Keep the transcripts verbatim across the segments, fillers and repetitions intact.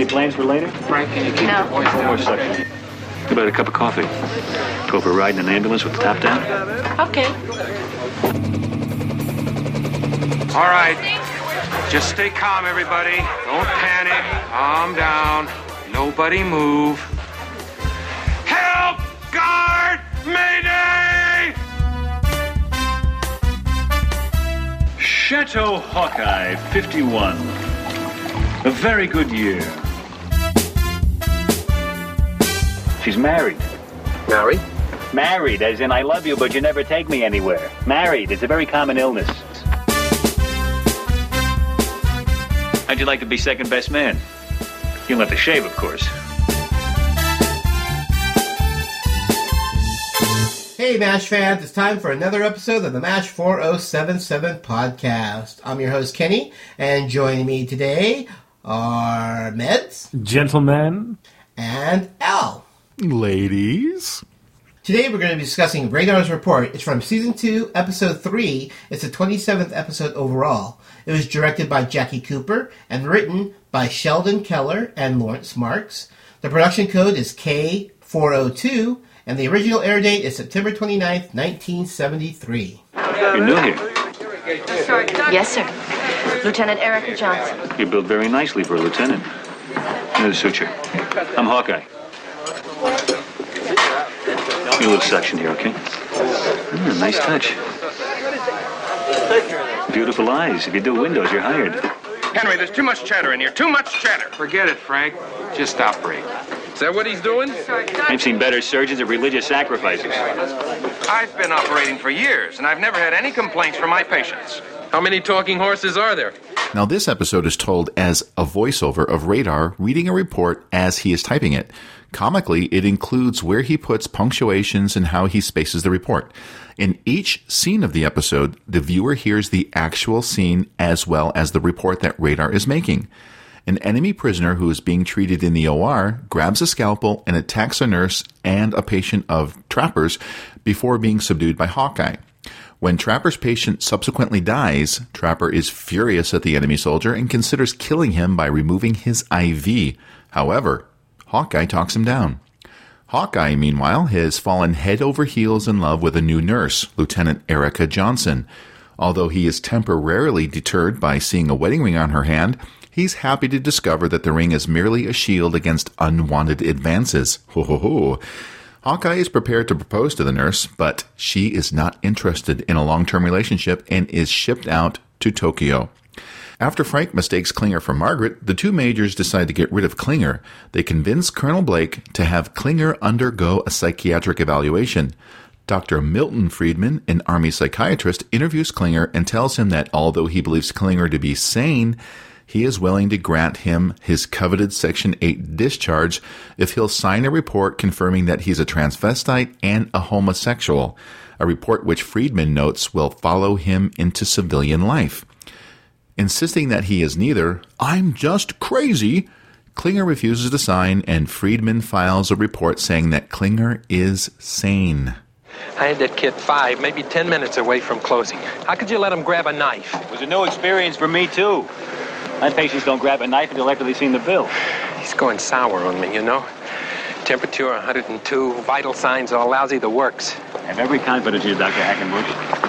any plans for later? Frank, can you keep no. your voice down? One more second. How about a cup of coffee? Go for a ride in an ambulance with the top down? Okay. All right. Just stay calm, everybody. Don't panic. Calm down. Nobody move. Help! Guard! Mayday! Chateau Hawkeye, fifty-one. A very good year. She's married. Married? Married, as in I love you, but you never take me anywhere. Married. It's a very common illness. How'd you like to be second best man? You'll have to shave, of course. Hey, MASH fans. It's time for another episode of the MASH forty seventy-seven podcast. I'm your host, Kenny, and joining me today are Meds. Gentlemen. And Al. Ladies. Today we're going to be discussing Radar's Report. It's from Season two, Episode three. It's the twenty-seventh episode overall. It was directed by Jackie Cooper and written by Sheldon Keller and Lawrence Marks. The production code is K four oh two, and the original air date is September twenty-ninth, nineteen seventy-three. You're new here. Yes, sir. Lieutenant Erica Johnson. You built very nicely for a lieutenant. Another suture. I'm Hawkeye. Your little section here, okay? Mm, nice touch. Beautiful eyes. If you do windows, you're hired. Henry, there's too much chatter in here. Too much chatter. Forget it, Frank. Just operate. Is that what he's doing? I've seen better surgeons at religious sacrifices. I've been operating for years, and I've never had any complaints from my patients. How many talking horses are there? Now, this episode is told as a voiceover of Radar reading a report as he is typing it. Comically, it includes where he puts punctuations and how he spaces the report. In each scene of the episode, the viewer hears the actual scene as well as the report that Radar is making. An enemy prisoner who is being treated in the O R grabs a scalpel and attacks a nurse and a patient of Trapper's before being subdued by Hawkeye. When Trapper's patient subsequently dies, Trapper is furious at the enemy soldier and considers killing him by removing his I V. However, Hawkeye talks him down. Hawkeye, meanwhile, has fallen head over heels in love with a new nurse, Lieutenant Erica Johnson. Although he is temporarily deterred by seeing a wedding ring on her hand, he's happy to discover that the ring is merely a shield against unwanted advances. Ho ho ho. Hawkeye is prepared to propose to the nurse, but she is not interested in a long-term relationship and is shipped out to Tokyo. After Frank mistakes Klinger for Margaret, the two majors decide to get rid of Klinger. They convince Colonel Blake to have Klinger undergo a psychiatric evaluation. Doctor Milton Freedman, an Army psychiatrist, interviews Klinger and tells him that although he believes Klinger to be sane, he is willing to grant him his coveted Section eight discharge if he'll sign a report confirming that he's a transvestite and a homosexual, a report which Freedman notes will follow him into civilian life. Insisting that he is neither, I'm just crazy, Klinger refuses to sign, and Freedman files a report saying that Klinger is sane. I had that kid five, maybe ten minutes away from closing. How could you let him grab a knife? It was a new experience for me, too. My patients don't grab a knife until after they've seen the bill. He's going sour on me, you know. Temperature one hundred two, vital signs all lousy, the works. I have every confidence in you, Doctor Hackenbush.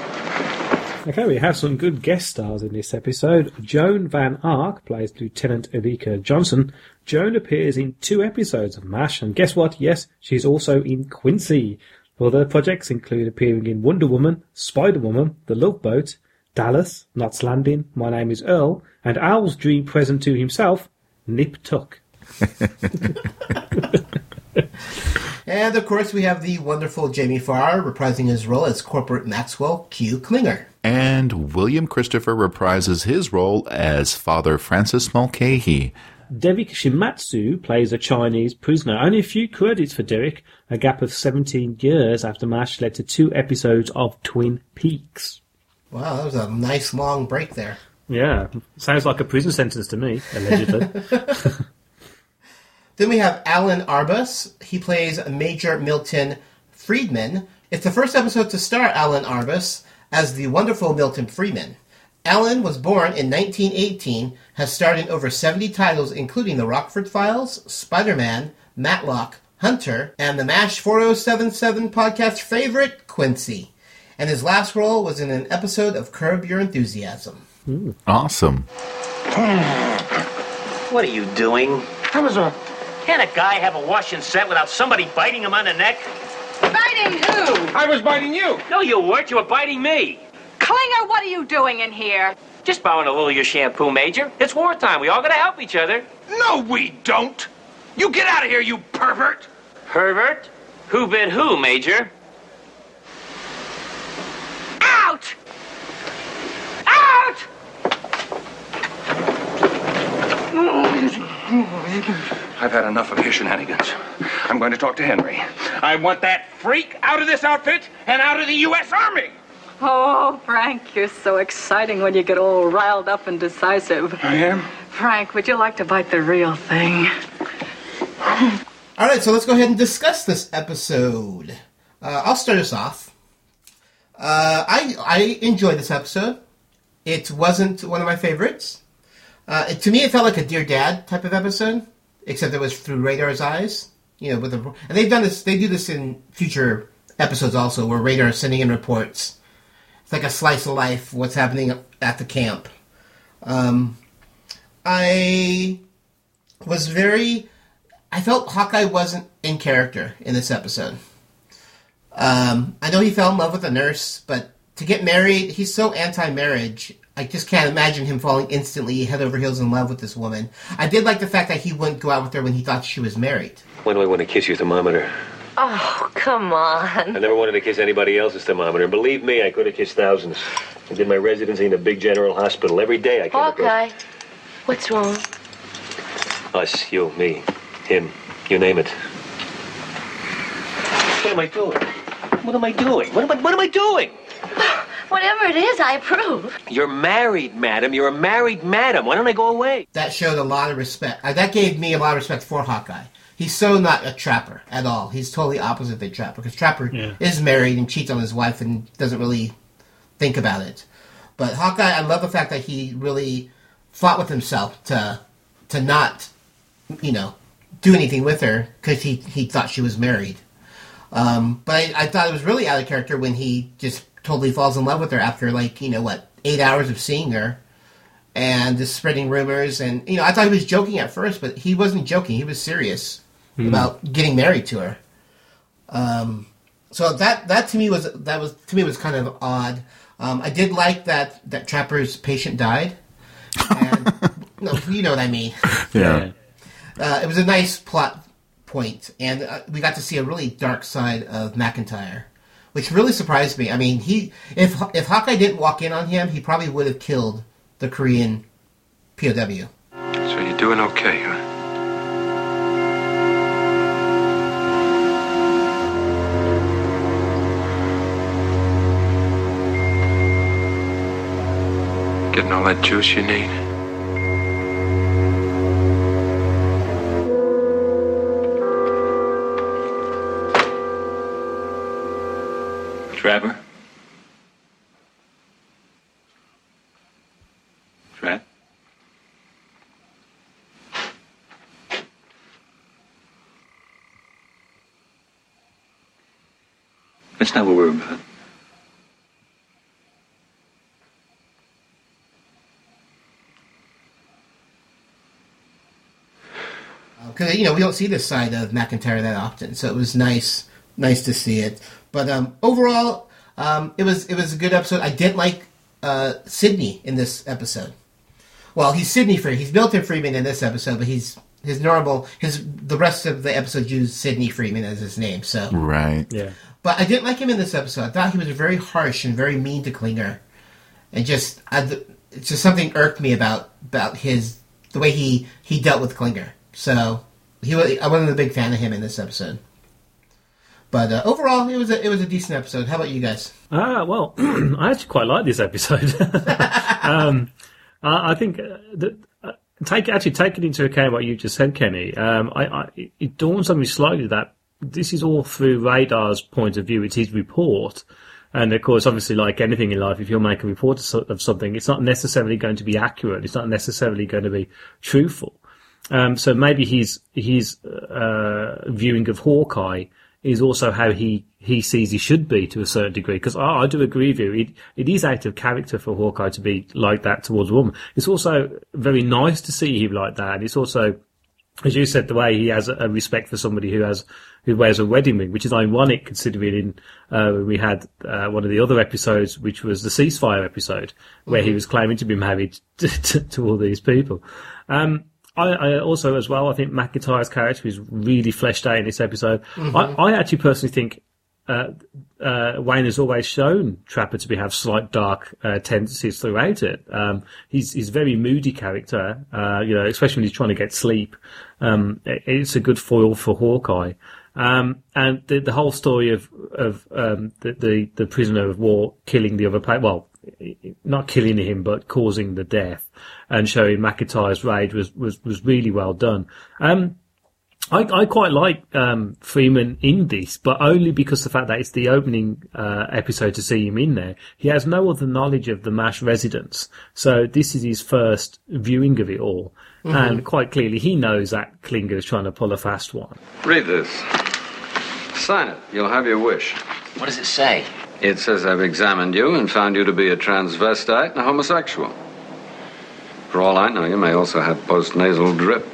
Okay, we have some good guest stars in this episode. Joan Van Ark plays Lieutenant Erica Johnson. Joan appears in two episodes of MASH, and guess what? Yes, she's also in Quincy. Other projects include appearing in Wonder Woman, Spider Woman, The Love Boat, Dallas, Knots Landing, My Name is Earl, and Al's dream present to himself, Nip Tuck. And, of course, we have the wonderful Jamie Farr reprising his role as Corporal Maxwell Q. Klinger. And William Christopher reprises his role as Father Francis Mulcahy. Devi Chimatsu plays a Chinese prisoner. Only a few credits for Derek, a gap of seventeen years after MASH led to two episodes of Twin Peaks. Wow, that was a nice long break there. Yeah, sounds like a prison sentence to me, allegedly. Then we have Alan Arbus. He plays Major Milton Freedman. It's the first episode to star Alan Arbus as the wonderful Milton Freedman. Alan was born in nineteen eighteen, has starred in over seventy titles including The Rockford Files, Spider-Man, Matlock, Hunter, and the MASH forty oh seven seven podcast favorite, Quincy. And his last role was in an episode of Curb Your Enthusiasm. Ooh, awesome. What are you doing? I was a... Can't a guy have a washing set without somebody biting him on the neck? Biting who? I was biting you. No, you weren't. You were biting me. Klinger, what are you doing in here? Just borrowing a little of your shampoo, Major. It's wartime. We all gotta help each other. No, we don't. You get out of here, you pervert. Pervert? Who bit who, Major? Out! Out! I've had enough of his shenanigans. I'm going to talk to Henry. I want that freak out of this outfit and out of the U S Army. Oh, Frank, you're so exciting when you get all riled up and decisive. I am? Frank, would you like to bite the real thing? All right, so let's go ahead and discuss this episode. Uh, I'll start us off. Uh, I I enjoyed this episode. It wasn't one of my favorites. Uh, it, to me, it felt like a Dear Dad type of episode, except it was through Radar's eyes. You know, with the, and they've done this. They do this in future episodes also, where Radar is sending in reports. It's like a slice of life, what's happening at the camp. Um, I was very... I felt Hawkeye wasn't in character in this episode. Um, I know he fell in love with a nurse, but to get married, he's so anti-marriage. I just can't imagine him falling instantly head over heels in love with this woman. I did like the fact that he wouldn't go out with her when he thought she was married. When do I want to kiss your thermometer? Oh, come on. I never wanted to kiss anybody else's thermometer. Believe me, I could have kissed thousands. I did my residency in a big general hospital. Every day I came across... Hawkeye, what's wrong? Us, you, me, him, you name it. What am I doing? What am I doing? What am I, what am I doing? Whatever it is, I approve. You're married, madam. You're a married madam. Why don't I go away? That showed a lot of respect. Uh, that gave me a lot of respect for Hawkeye. He's so not a trapper at all. He's totally opposite the trapper, because Trapper yeah. is married and cheats on his wife and doesn't really think about it. But Hawkeye, I love the fact that he really fought with himself to to not, you know, do anything with her because he, he thought she was married. Um, but I, I thought it was really out of character when he just totally falls in love with her after, like, you know, what, eight hours of seeing her. And just spreading rumors. And, you know, I thought he was joking at first, but he wasn't joking. He was serious. About getting married to her. Um, so that that to me was that was to me was kind of odd. Um, I did like that, that Trapper's patient died. And, no, you know what I mean. Yeah. Uh, it was a nice plot point, and uh, we got to see a really dark side of McIntyre, which really surprised me. I mean, he if if Hawkeye didn't walk in on him, he probably would have killed the Korean P O W. So you're doing okay, huh? Getting all that juice you need. Trapper? Trap? That's not what we're about. Because, you know, we don't see this side of McIntyre that often, so it was nice nice to see it. But um, overall, um, it was it was a good episode. I didn't like uh, Sidney in this episode. Well, he's Sidney Freedman. He's Milton Freedman in this episode, but he's his normal, his the rest of the episode used Sidney Freedman as his name. So right, yeah. But I didn't like him in this episode. I thought he was very harsh and very mean to Klinger, and just I, it's just something irked me about about his the way he, he dealt with Klinger. So he, I wasn't a big fan of him in this episode, but uh, overall, it was a, it was a decent episode. How about you guys? Ah, well, I actually quite like this episode. um, I, I think that uh, take actually taking into account what you just said, Kenny. Um, I, I it dawns on me slightly that this is all through Radar's point of view. It's his report, And of course, obviously, like anything in life, if you're making a report of something, it's not necessarily going to be accurate. It's not necessarily going to be truthful. Um, so maybe his his uh, viewing of Hawkeye is also how he, he sees he should be to a certain degree. Because oh, I do agree with you. It, it is out of character for Hawkeye to be like that towards a woman. It's also very nice to see him like that. And it's also, as you said, the way he has a respect for somebody who has who wears a wedding ring, which is ironic considering in, uh, we had uh, one of the other episodes, which was the ceasefire episode, where mm-hmm. he was claiming to be married to, to, to all these people. Um, I, I also, as well, I think McIntyre's character is really fleshed out in this episode. Mm-hmm. I, I actually personally think uh, uh, Wayne has always shown Trapper to be have slight dark uh, tendencies throughout it. Um, he's he's a very moody character, uh, you know, especially when he's trying to get sleep. Um, it, it's a good foil for Hawkeye. Um, and the, the whole story of of um, the, the the prisoner of war killing the other player, well, not killing him, but causing the death, and showing McIntyre's rage was, was, was really well done. Um, I, I quite like um, Freeman in this, but only because the fact that it's the opening uh, episode to see him in there. He has no other knowledge of the MASH residents, so this is his first viewing of it all. Mm-hmm. And quite clearly, he knows that Klinger is trying to pull a fast one. Read this. Sign it. You'll have your wish. What does it say? It says I've examined you and found you to be a transvestite and a homosexual. For all I know, you may also have postnasal drip.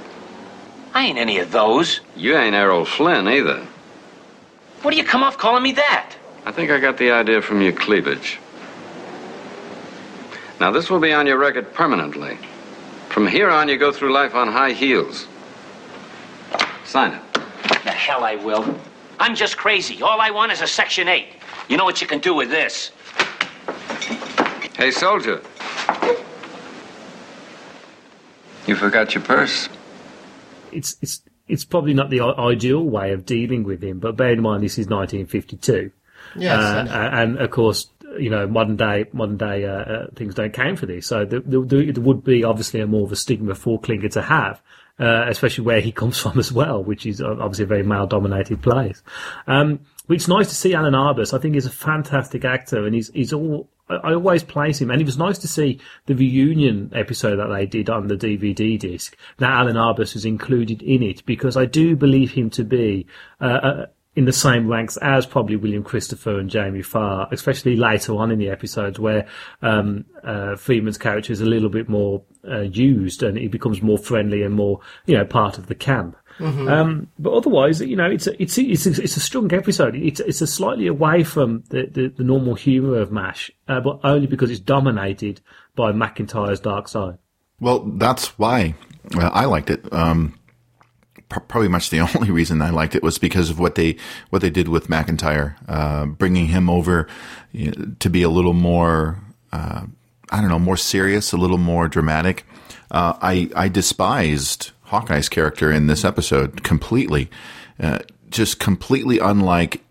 I ain't any of those. You ain't Errol Flynn either. What do you come off calling me that? I think I got the idea from your cleavage. Now, this will be on your record permanently. From here on, you go through life on high heels. Sign it. The hell I will. I'm just crazy. All I want is a Section eight. You know what you can do with this. Hey, soldier. You forgot your purse. It's it's it's probably not the ideal way of dealing with him, but bear in mind this is nineteen fifty-two, yes, uh, and of course you know modern day modern day uh, uh, things don't count for this. So there, there, there would be obviously a more of a stigma for Klinger to have, uh, especially where he comes from as well, which is obviously a very male dominated place. Um, it's nice to see Alan Arbus. I think he's a fantastic actor, and he's he's all. I always place him, and it was nice to see the reunion episode that they did on the D V D disc, that Alan Arbus was included in it, because I do believe him to be uh, in the same ranks as probably William Christopher and Jamie Farr, especially later on in the episodes where um, uh, Freeman's character is a little bit more uh, used, and he becomes more friendly and more, you know, part of the camp. Mm-hmm. Um, but otherwise, you know, it's a, it's a, it's a, it's a strong episode. It's it's a slightly away from the, the, the normal humour of MASH, uh, but only because it's dominated by McIntyre's dark side. Well, that's why uh, I liked it. Um, pr- probably much the only reason I liked it was because of what they what they did with McIntyre, uh, bringing him over you know, to be a little more, uh, I don't know, more serious, a little more dramatic. Uh, I I despised Hawkeye's character in this episode completely, uh, just completely unlike,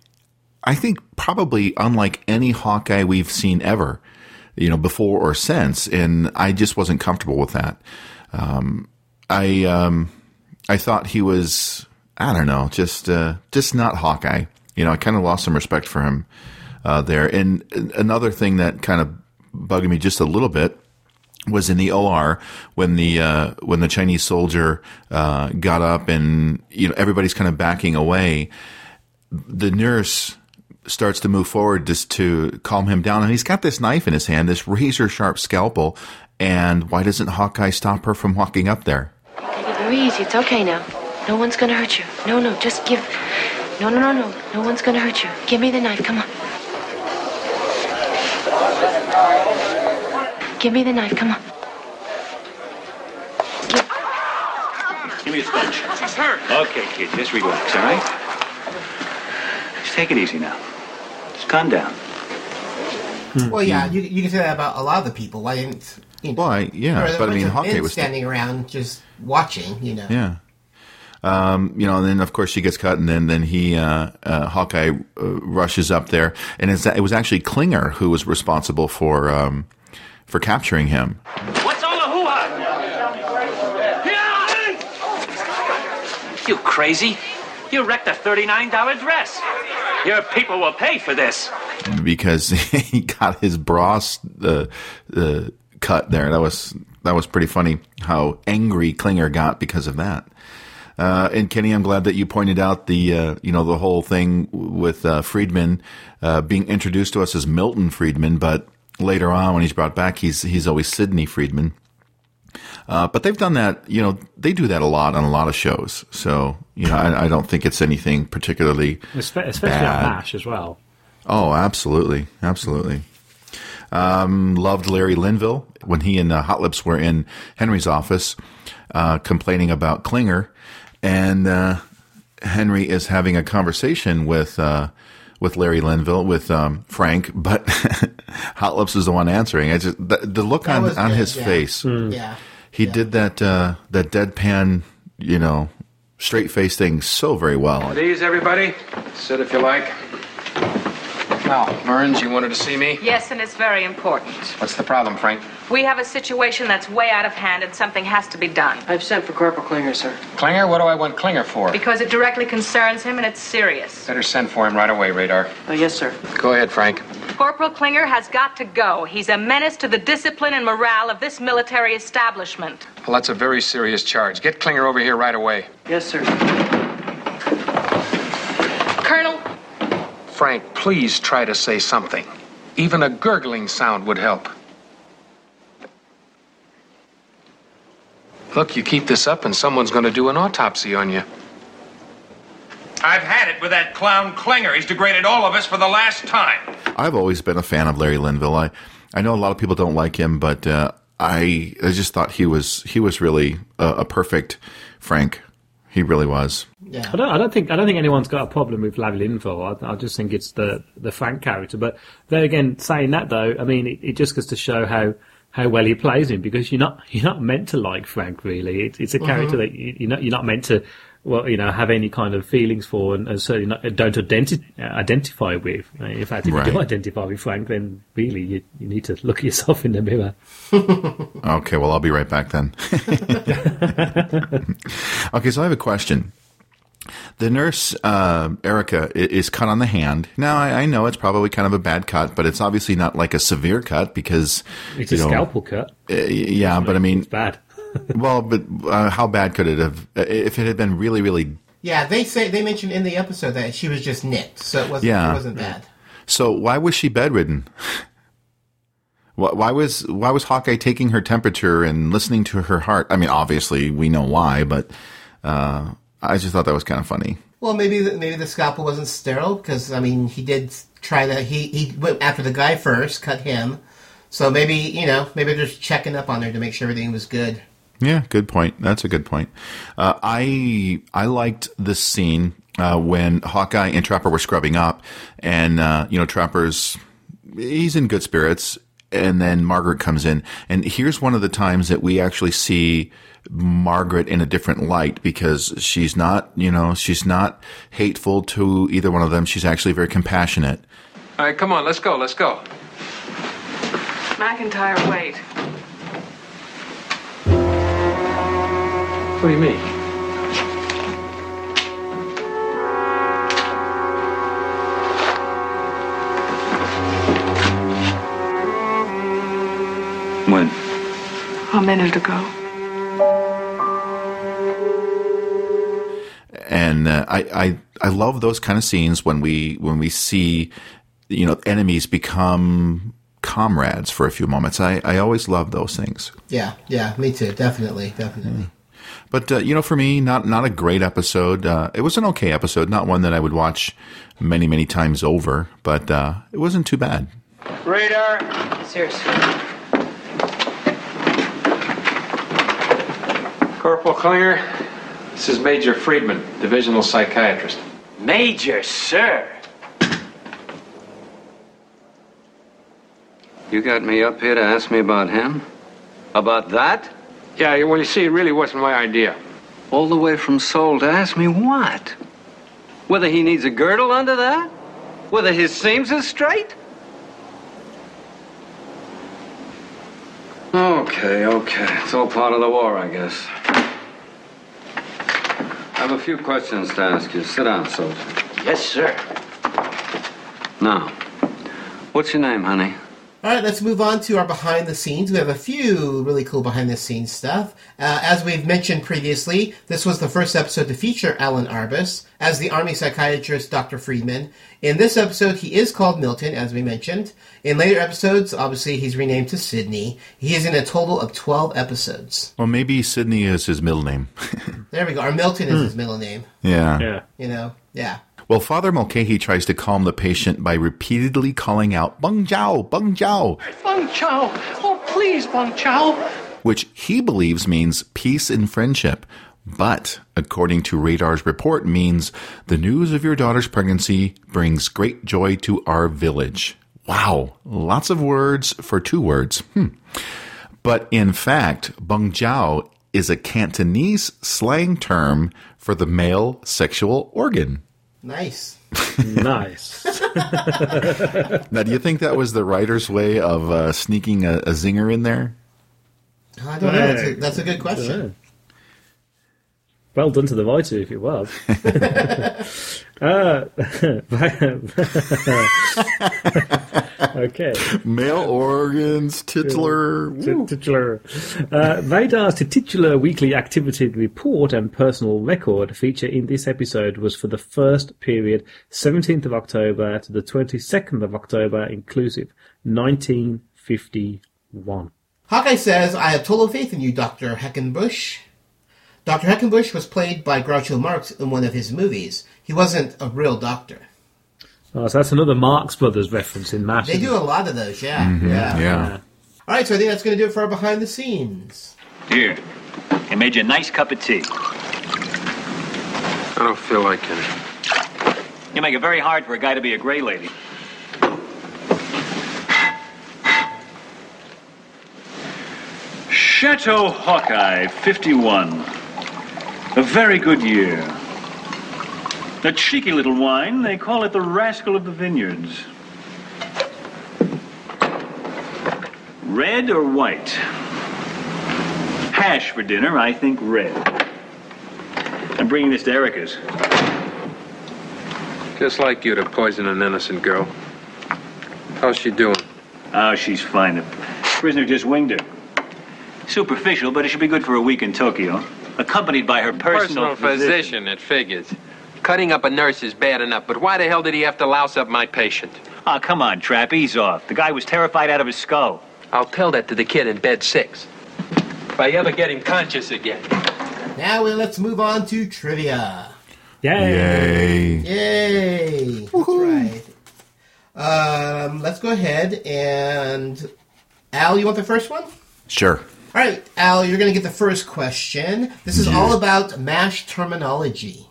I think probably unlike any Hawkeye we've seen ever, you know, before or since. And I just wasn't comfortable with that. Um, I, um, I thought he was, I don't know, just, uh, just not Hawkeye, you know, I kind of lost some respect for him, uh, there. And another thing that kind of bugged me just a little bit was in the O R when the uh, when the Chinese soldier uh, got up and you know everybody's kind of backing away. The nurse starts to move forward just to calm him down, and he's got this knife in his hand, this razor sharp scalpel. And why doesn't Hawkeye stop her from walking up there? Take it very easy. It's okay now. No one's gonna hurt you. No, no, just give. No, no, no, no. No one's gonna hurt you. Give me the knife. Come on. Give me the knife, come on. Give, Give me a sponge. It's her. Okay, kid, just relax, all right? Just take it easy now. Just calm down. Well, yeah, you, you can say that about a lot of the people. Why didn't... You know, Why, yeah, but I mean, Hawkeye was... standing th- around just watching, you know. Yeah. Um, you know, and then of course she gets cut, and then then he uh, uh, Hawkeye uh, rushes up there, and it's, it was actually Klinger who was responsible for... Um, for capturing him. What's all the hoo-ha? You crazy. You wrecked a thirty-nine dollars dress. Your people will pay for this. Because he got his bra uh, uh, cut there. That was that was pretty funny how angry Klinger got because of that. Uh, and Kenny, I'm glad that you pointed out the uh, you know the whole thing with uh, Freedman uh, being introduced to us as Milton Freedman, but later on when he's brought back, he's he's always Sidney Freedman. Uh, but they've done that, you know, they do that a lot on a lot of shows. So, you know, I, I don't think it's anything particularly Espe- especially bad. On MASH as well. Oh, absolutely. Absolutely. Um, loved Larry Linville when he and uh, Hot Lips were in Henry's office uh, complaining about Klinger. And uh, Henry is having a conversation with uh, with Larry Linville, with um, Frank, but Hot Lips is the one answering. I just the, the look that on on good. his yeah. face. Mm. Yeah. He yeah. did that uh, that deadpan, you know, straight face thing so very well. These, everybody, sit if you like. Now, Merns, you wanted to see me? Yes, and it's very important. What's the problem, Frank? We have a situation that's way out of hand, and something has to be done. I've sent for Corporal Klinger, sir. Klinger? What do I want Klinger for? Because it directly concerns him, and it's serious. Better send for him right away, Radar. Oh, yes, sir. Go ahead, Frank. Corporal Klinger has got to go. He's a menace to the discipline and morale of this military establishment. Well, that's a very serious charge. Get Klinger over here right away. Yes, sir. Colonel... Frank, please try to say something. Even a gurgling sound would help. Look, you keep this up and someone's going to do an autopsy on you. I've had it with that clown Klinger. He's degraded all of us for the last time. I've always been a fan of Larry Linville. I, I know a lot of people don't like him, but uh, I I just thought he was he was really a, a perfect Frank. He really was. Yeah. I don't. I don't think. I don't think anyone's got a problem with Larry Linville. I, I just think it's the the Frank character. But there again, saying that though, I mean, it, it just goes to show how, how well he plays him, because you're not you're not meant to like Frank really. It, it's a mm-hmm. character that you, you're not you're not meant to well you know have any kind of feelings for, and, and certainly not, don't identi- identify with. In fact, if right. you do identify with Frank, then really you you need to look at yourself in the mirror. Okay, well, I'll be right back then. Okay, so I have a question. The nurse, uh, Erica, is cut on the hand. Now, I, I know it's probably kind of a bad cut, but it's obviously not like a severe cut because... It's a know, scalpel cut. Uh, yeah, it's but I mean... It's bad. Well, but uh, how bad could it have... If it had been really, really... Yeah, they say they mentioned in the episode that she was just nicked, so it wasn't, yeah. it wasn't bad. So why was she bedridden? Why was why was Hawkeye taking her temperature and listening to her heart? I mean, obviously we know why, but uh, I just thought that was kind of funny. Well, maybe the, maybe the scalpel wasn't sterile because I mean he did try that. He he went after the guy first, cut him. So maybe you know maybe they're just checking up on her to make sure everything was good. Yeah, good point. That's a good point. Uh, I I liked this scene uh, when Hawkeye and Trapper were scrubbing up, and uh, you know Trapper's he's in good spirits. And then Margaret comes in. And here's one of the times that we actually see Margaret in a different light because she's not, you know, she's not hateful to either one of them. She's actually very compassionate. All right, come on. Let's go. Let's go. McIntyre, wait. What do you mean? When? A minute ago. And uh, I, I I love those kind of scenes when we when we see you know enemies become comrades for a few moments. I, I always love those things. Yeah, yeah, me too. Definitely, definitely. Yeah. But uh, you know, for me, not not a great episode. Uh, it was an okay episode, not one that I would watch many many times over. But uh, it wasn't too bad. Radar, seriously. Corporal Klinger, this is Major Freedman, divisional psychiatrist. Major, sir. You got me up here to ask me about him? About that? Yeah, well, you see, it really wasn't my idea. All the way from Seoul to ask me what? Whether he needs a girdle under that? Whether his seams are straight? Okay, okay. It's all part of the war, I guess. I have a few questions to ask you. Sit down, soldier. Yes, sir. No. What's your name, honey? All right, let's move on to our behind the scenes. We have a few really cool behind the scenes stuff. Uh, as we've mentioned previously, this was the first episode to feature Alan Arbus as the army psychiatrist, Doctor Freedman. In this episode, he is called Milton, as we mentioned. In later episodes, obviously, he's renamed to Sidney. He is in a total of twelve episodes. Well, maybe Sidney is his middle name. There we go. Or Milton is his middle name. Yeah. Yeah. You know, yeah. Well, Father Mulcahy tries to calm the patient by repeatedly calling out, Beng Jiao, Beng Jiao. Beng Jiao, oh please, Beng Jiao. Which he believes means peace and friendship, but according to Radar's report means the news of your daughter's pregnancy brings great joy to our village. Wow, lots of words for two words. Hmm. But in fact, Beng Jiao is a Cantonese slang term for the male sexual organ. Nice. Nice. Now, do you think that was the writer's way of uh, sneaking a, a zinger in there? I don't know. That's a, that's a good question. Well done to the writer, if it was. uh, okay. Male organs, titular. T- titular. Uh, Radar's titular weekly activity report and personal record feature in this episode was for the first period, seventeenth of October to the twenty-second of October inclusive, nineteen fifty-one. Hawkeye says, I have total faith in you, Doctor Heckenbush. Doctor Heckenbush was played by Groucho Marx in one of his movies. He wasn't a real doctor. Oh, so that's another Marx Brothers reference in MASH. They do a lot of those, yeah. Mm-hmm. yeah. Yeah. All right, so I think that's going to do it for our behind the scenes. Here, I made you a nice cup of tea. I don't feel like it. You make it very hard for a guy to be a gray lady. Chateau Hawkeye, fifty-one. A very good year. A cheeky little wine. They call it the Rascal of the Vineyards. Red or white? Hash for dinner, I think red. I'm bringing this to Erica's. Just like you to poison an innocent girl. How's she doing? Oh, she's fine. The prisoner just winged her. Superficial, but it should be good for a week in Tokyo. Accompanied by her personal, personal physician. physician, it figures. Cutting up a nurse is bad enough, but why the hell did he have to louse up my patient? Ah, oh, come on, Trap, ease off. The guy was terrified out of his skull. I'll tell that to the kid in bed six. If I ever get him conscious again. Now well, let's move on to trivia. Yay! Yay! Yay! Woohoo! That's right. Um, let's go ahead and... Al, you want the first one? Sure. All right, Al, you're going to get the first question. This is yeah. all about MASH terminology.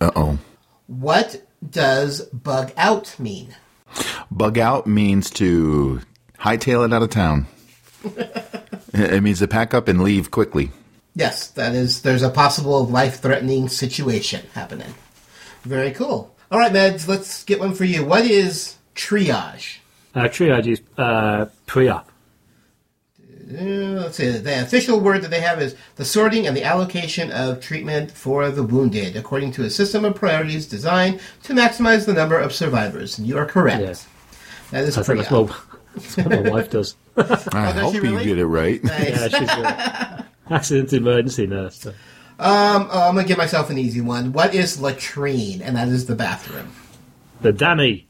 Uh-oh. What does bug out mean? Bug out means to hightail it out of town. It means to pack up and leave quickly. Yes, that is, there's a possible life-threatening situation happening. Very cool. All right, Meds, let's get one for you. What is triage? Uh, triage is uh, pre-op. Let's see, the official word that they have is the sorting and the allocation of treatment for the wounded, according to a system of priorities designed to maximize the number of survivors. And you are correct. Yes. That is correct. That's, that's what my wife does. I oh, hope you really? get it right. Nice. Yeah, she's an accident emergency nurse. So. Um, oh, I'm going to give myself an easy one. What is latrine? And that is the bathroom. The Danny.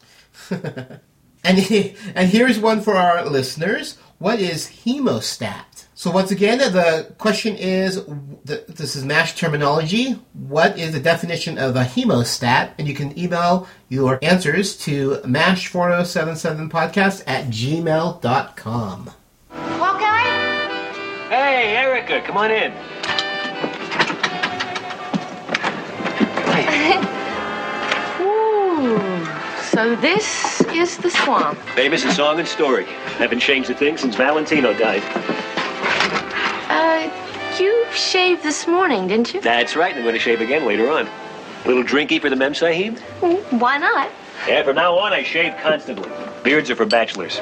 and he, And here's one for our listeners. What is hemostat? So once again, the question is, this is MASH terminology, what is the definition of a hemostat? And you can email your answers to mash four oh seven seven podcast at gmail dot com. Okay. Hey, Erica, come on in. So this is the swamp. Famous in song and story. Haven't changed a thing since Valentino died. Uh, you shaved this morning, didn't you? That's right, and I'm going to shave again later on. A little drinky for the Mem Sahib? Mm, why not? Yeah, from now on I shave constantly. Beards are for bachelors.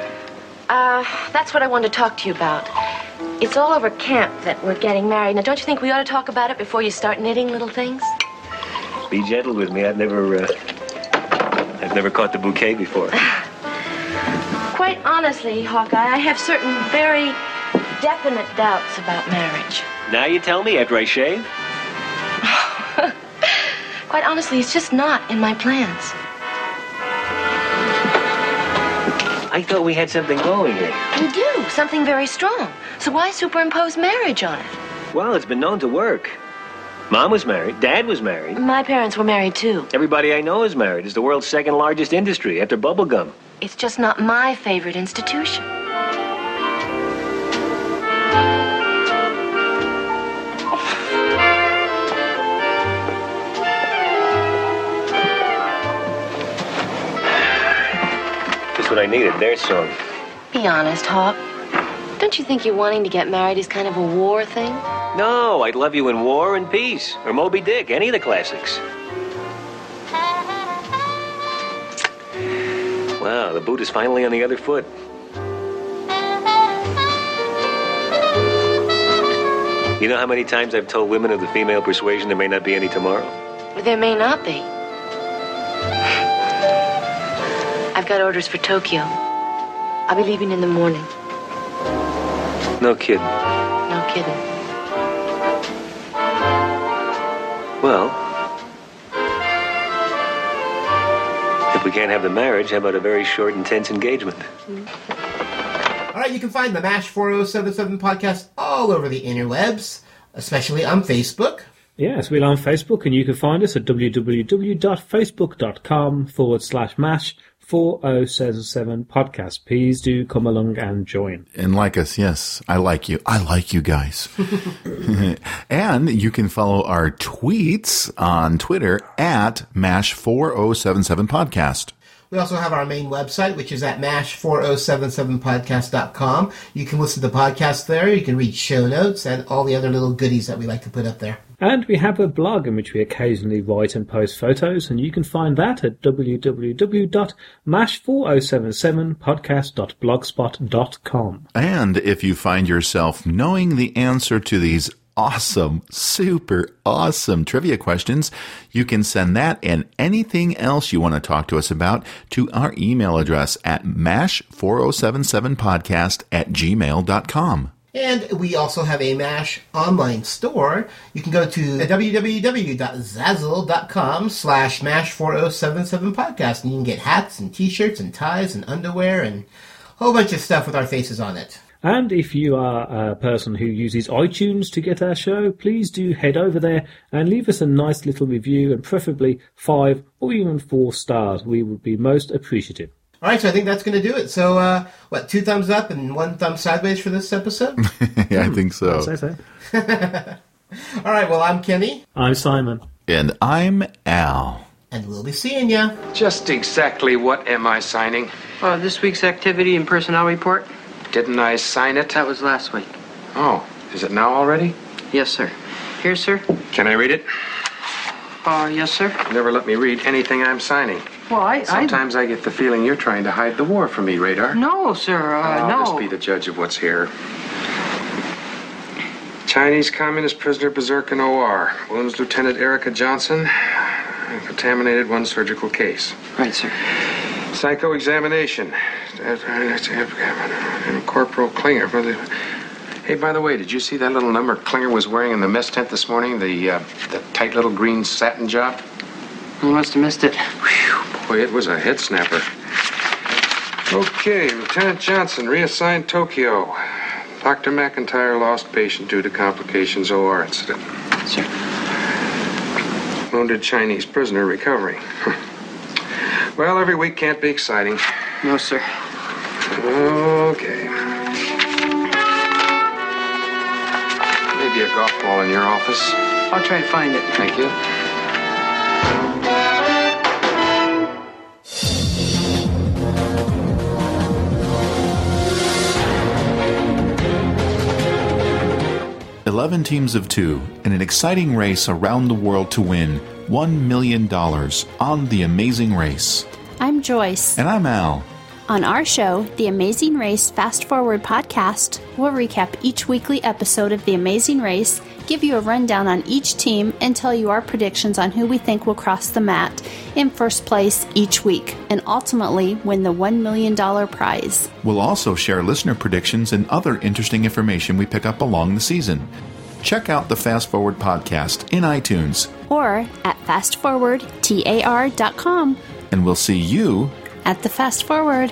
Uh, that's what I wanted to talk to you about. It's all over camp that we're getting married. Now, don't you think we ought to talk about it before you start knitting little things? Be gentle with me. I've never, uh... I've never caught the bouquet before. Quite honestly, Hawkeye, I have certain very definite doubts about marriage. Now you tell me after I shave? Quite honestly, it's just not in my plans. I thought we had something going here. We do, something very strong. So why superimpose marriage on it? Well, it's been known to work. Mom was married. Dad was married. My parents were married, too. Everybody I know is married. It's the world's second largest industry after bubblegum. It's just not my favorite institution. What I needed, their song. Be honest, Hawk. Don't you think you're wanting to get married is kind of a war thing? No, I'd love you in War and Peace, or Moby Dick, any of the classics. Wow, the boot is finally on the other foot. You know how many times I've told women of the female persuasion there may not be any tomorrow? There may not be. I've got orders for Tokyo. I'll be leaving in the morning. No kidding. No kidding. Well, if we can't have the marriage, how about a very short, intense engagement? Mm-hmm. All right, you can find the MASH forty seventy-seven podcast all over the interwebs, especially on Facebook. Yes, we're on Facebook, and you can find us at www.facebook.com forward slash MASH. forty seventy-seven podcast. Please do come along and join. And like us, yes. I like you. I like you guys. And you can follow our tweets on Twitter at MASH forty seventy-seven podcast. We also have our main website, which is at mash forty seventy-seven podcast dot com. You can listen to podcasts there. You can read show notes and all the other little goodies that we like to put up there. And we have a blog in which we occasionally write and post photos, and you can find that at www dot mash forty seventy-seven podcast dot blogspot dot com. And if you find yourself knowing the answer to these awesome, super awesome trivia questions, you can send that and anything else you want to talk to us about to our email address at mash forty seventy-seven podcast at gmail dot com. And we also have a MASH online store. You can go to www.zazzle.com slash MASH 4077 podcast, and you can get hats and t-shirts and ties and underwear and a whole bunch of stuff with our faces on it. And if you are a person who uses iTunes to get our show, please do head over there and leave us a nice little review, and preferably five or even four stars. We would be most appreciative. All right, so I think that's going to do it. So, uh, what, two thumbs up and one thumb sideways for this episode? Yeah, I think so. I'd say so. All right, well, I'm Kenny. I'm Simon. And I'm Al. And we'll be seeing ya. Just exactly what am I signing? Uh, this week's activity and personnel report. Didn't I sign it? That was last week. Oh, is it now already? Yes, sir. Here, sir. Can I read it? Uh, yes, sir. Never let me read anything I'm signing. Well, I... Sometimes I, I get the feeling you're trying to hide the war from me, Radar. No, sir, uh, I'll no. I'll just be the judge of what's here. Chinese Communist prisoner berserk in O R. Wounds Lieutenant Erica Johnson. Contaminated one surgical case. Right, sir. Psycho-examination. And Corporal Klinger. Hey, by the way, did you see that little number Klinger was wearing in the mess tent this morning? The, uh, the tight little green satin job? I must have missed it. Whew, boy, it was a head snapper. Okay, Lieutenant Johnson, reassigned Tokyo. Doctor McIntyre lost patient due to complications O R incident. Sir. Wounded Chinese prisoner recovering. Well, every week can't be exciting. No, sir. Okay. Maybe a golf ball in your office. I'll try to find it. Thank you. Eleven teams of two in an exciting race around the world to win one million dollars on The Amazing Race. I'm Joyce. And I'm Al. On our show, The Amazing Race Fast Forward Podcast, we'll recap each weekly episode of The Amazing Race, give you a rundown on each team and tell you our predictions on who we think will cross the mat in first place each week and ultimately win the one million dollars prize. We'll also share listener predictions and other interesting information we pick up along the season. Check out the Fast Forward Podcast in iTunes or at fast forward tar dot com. And we'll see you at the Fast Forward.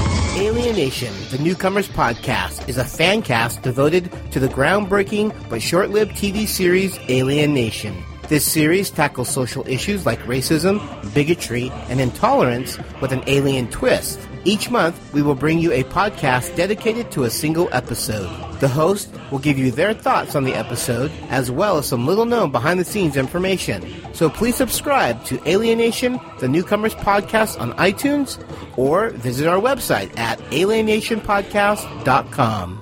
Alien Nation, the Newcomers Podcast, is a fan cast devoted to the groundbreaking but short-lived T V series Alien Nation. This series tackles social issues like racism, bigotry, and intolerance with an alien twist. Each month, we will bring you a podcast dedicated to a single episode. The host will give you their thoughts on the episode, as well as some little-known behind-the-scenes information. So please subscribe to Alien Nation, the Newcomers Podcast on iTunes, or visit our website at alien nation podcast dot com.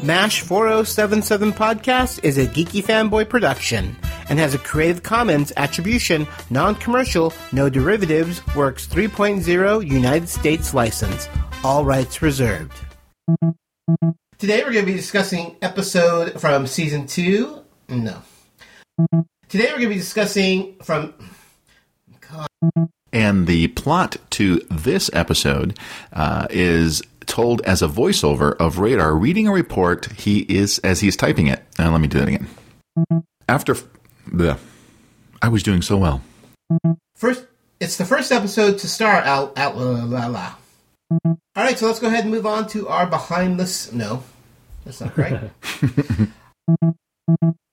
MASH forty seventy-seven Podcast is a geeky fanboy production and has a Creative Commons Attribution, Non-Commercial, No Derivatives, Works three point oh United States license. All rights reserved. Today we're going to be discussing episode from season two. No. Today we're going to be discussing from... God. And the plot to this episode uh, is... told as a voiceover of Radar reading a report he is as he's typing it. Now let me do that again. After the, I was doing so well. First, it's the first episode to star out out la la la. All right, so let's go ahead and move on to our behind the. No, that's not right.